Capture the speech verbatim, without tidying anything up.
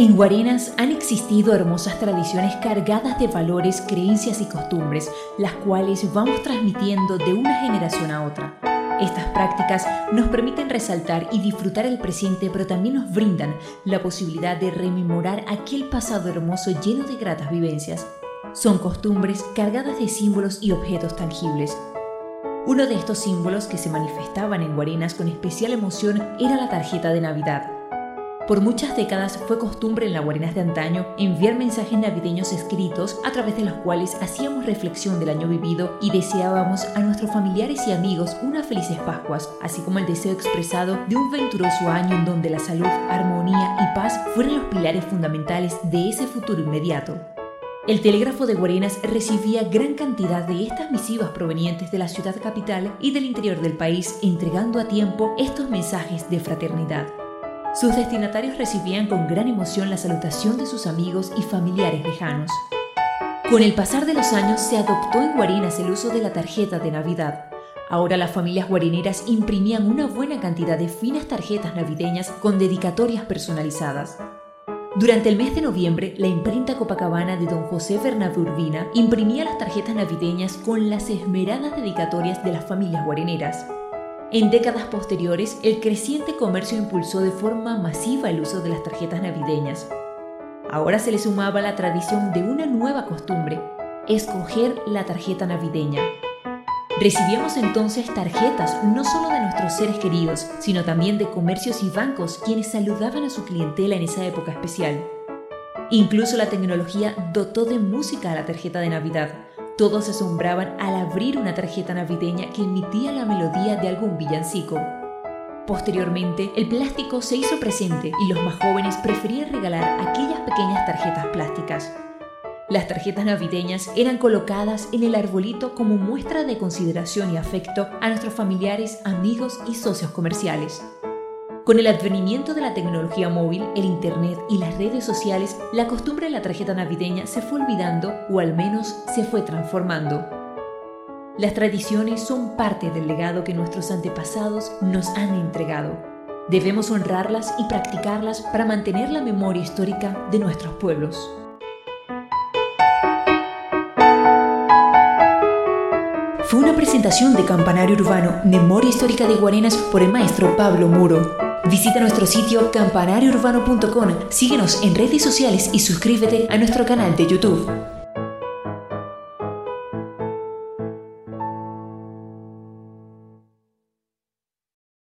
En Guarenas han existido hermosas tradiciones cargadas de valores, creencias y costumbres, las cuales vamos transmitiendo de una generación a otra. Estas prácticas nos permiten resaltar y disfrutar el presente, pero también nos brindan la posibilidad de rememorar aquel pasado hermoso lleno de gratas vivencias. Son costumbres cargadas de símbolos y objetos tangibles. Uno de estos símbolos que se manifestaban en Guarenas con especial emoción era la tarjeta de Navidad. Por muchas décadas fue costumbre en la Guarenas de antaño enviar mensajes navideños escritos a través de los cuales hacíamos reflexión del año vivido y deseábamos a nuestros familiares y amigos unas felices Pascuas, así como el deseo expresado de un venturoso año en donde la salud, armonía y paz fueran los pilares fundamentales de ese futuro inmediato. El Telégrafo de Guarenas recibía gran cantidad de estas misivas provenientes de la ciudad capital y del interior del país, entregando a tiempo estos mensajes de fraternidad. Sus destinatarios recibían con gran emoción la salutación de sus amigos y familiares lejanos. Con el pasar de los años se adoptó en Guarenas el uso de la tarjeta de Navidad. Ahora las familias guareneras imprimían una buena cantidad de finas tarjetas navideñas con dedicatorias personalizadas. Durante el mes de noviembre, la Imprenta Copacabana de don José Bernabé Urbina imprimía las tarjetas navideñas con las esmeradas dedicatorias de las familias guareneras. En décadas posteriores, el creciente comercio impulsó de forma masiva el uso de las tarjetas navideñas. Ahora se le sumaba la tradición de una nueva costumbre: escoger la tarjeta navideña. Recibíamos entonces tarjetas no solo de nuestros seres queridos, sino también de comercios y bancos, quienes saludaban a su clientela en esa época especial. Incluso la tecnología dotó de música a la tarjeta de Navidad. Todos se asombraban al abrir una tarjeta navideña que emitía la melodía de algún villancico. Posteriormente, el plástico se hizo presente y los más jóvenes preferían regalar aquellas pequeñas tarjetas plásticas. Las tarjetas navideñas eran colocadas en el arbolito como muestra de consideración y afecto a nuestros familiares, amigos y socios comerciales. Con el advenimiento de la tecnología móvil, el internet y las redes sociales, la costumbre de la tarjeta navideña se fue olvidando, o al menos se fue transformando. Las tradiciones son parte del legado que nuestros antepasados nos han entregado. Debemos honrarlas y practicarlas para mantener la memoria histórica de nuestros pueblos. Fue una presentación de Campanario Urbano, Memoria Histórica de Guarenas, por el maestro Pablo Muro. Visita nuestro sitio campanariourbano punto com, síguenos en redes sociales y suscríbete a nuestro canal de YouTube.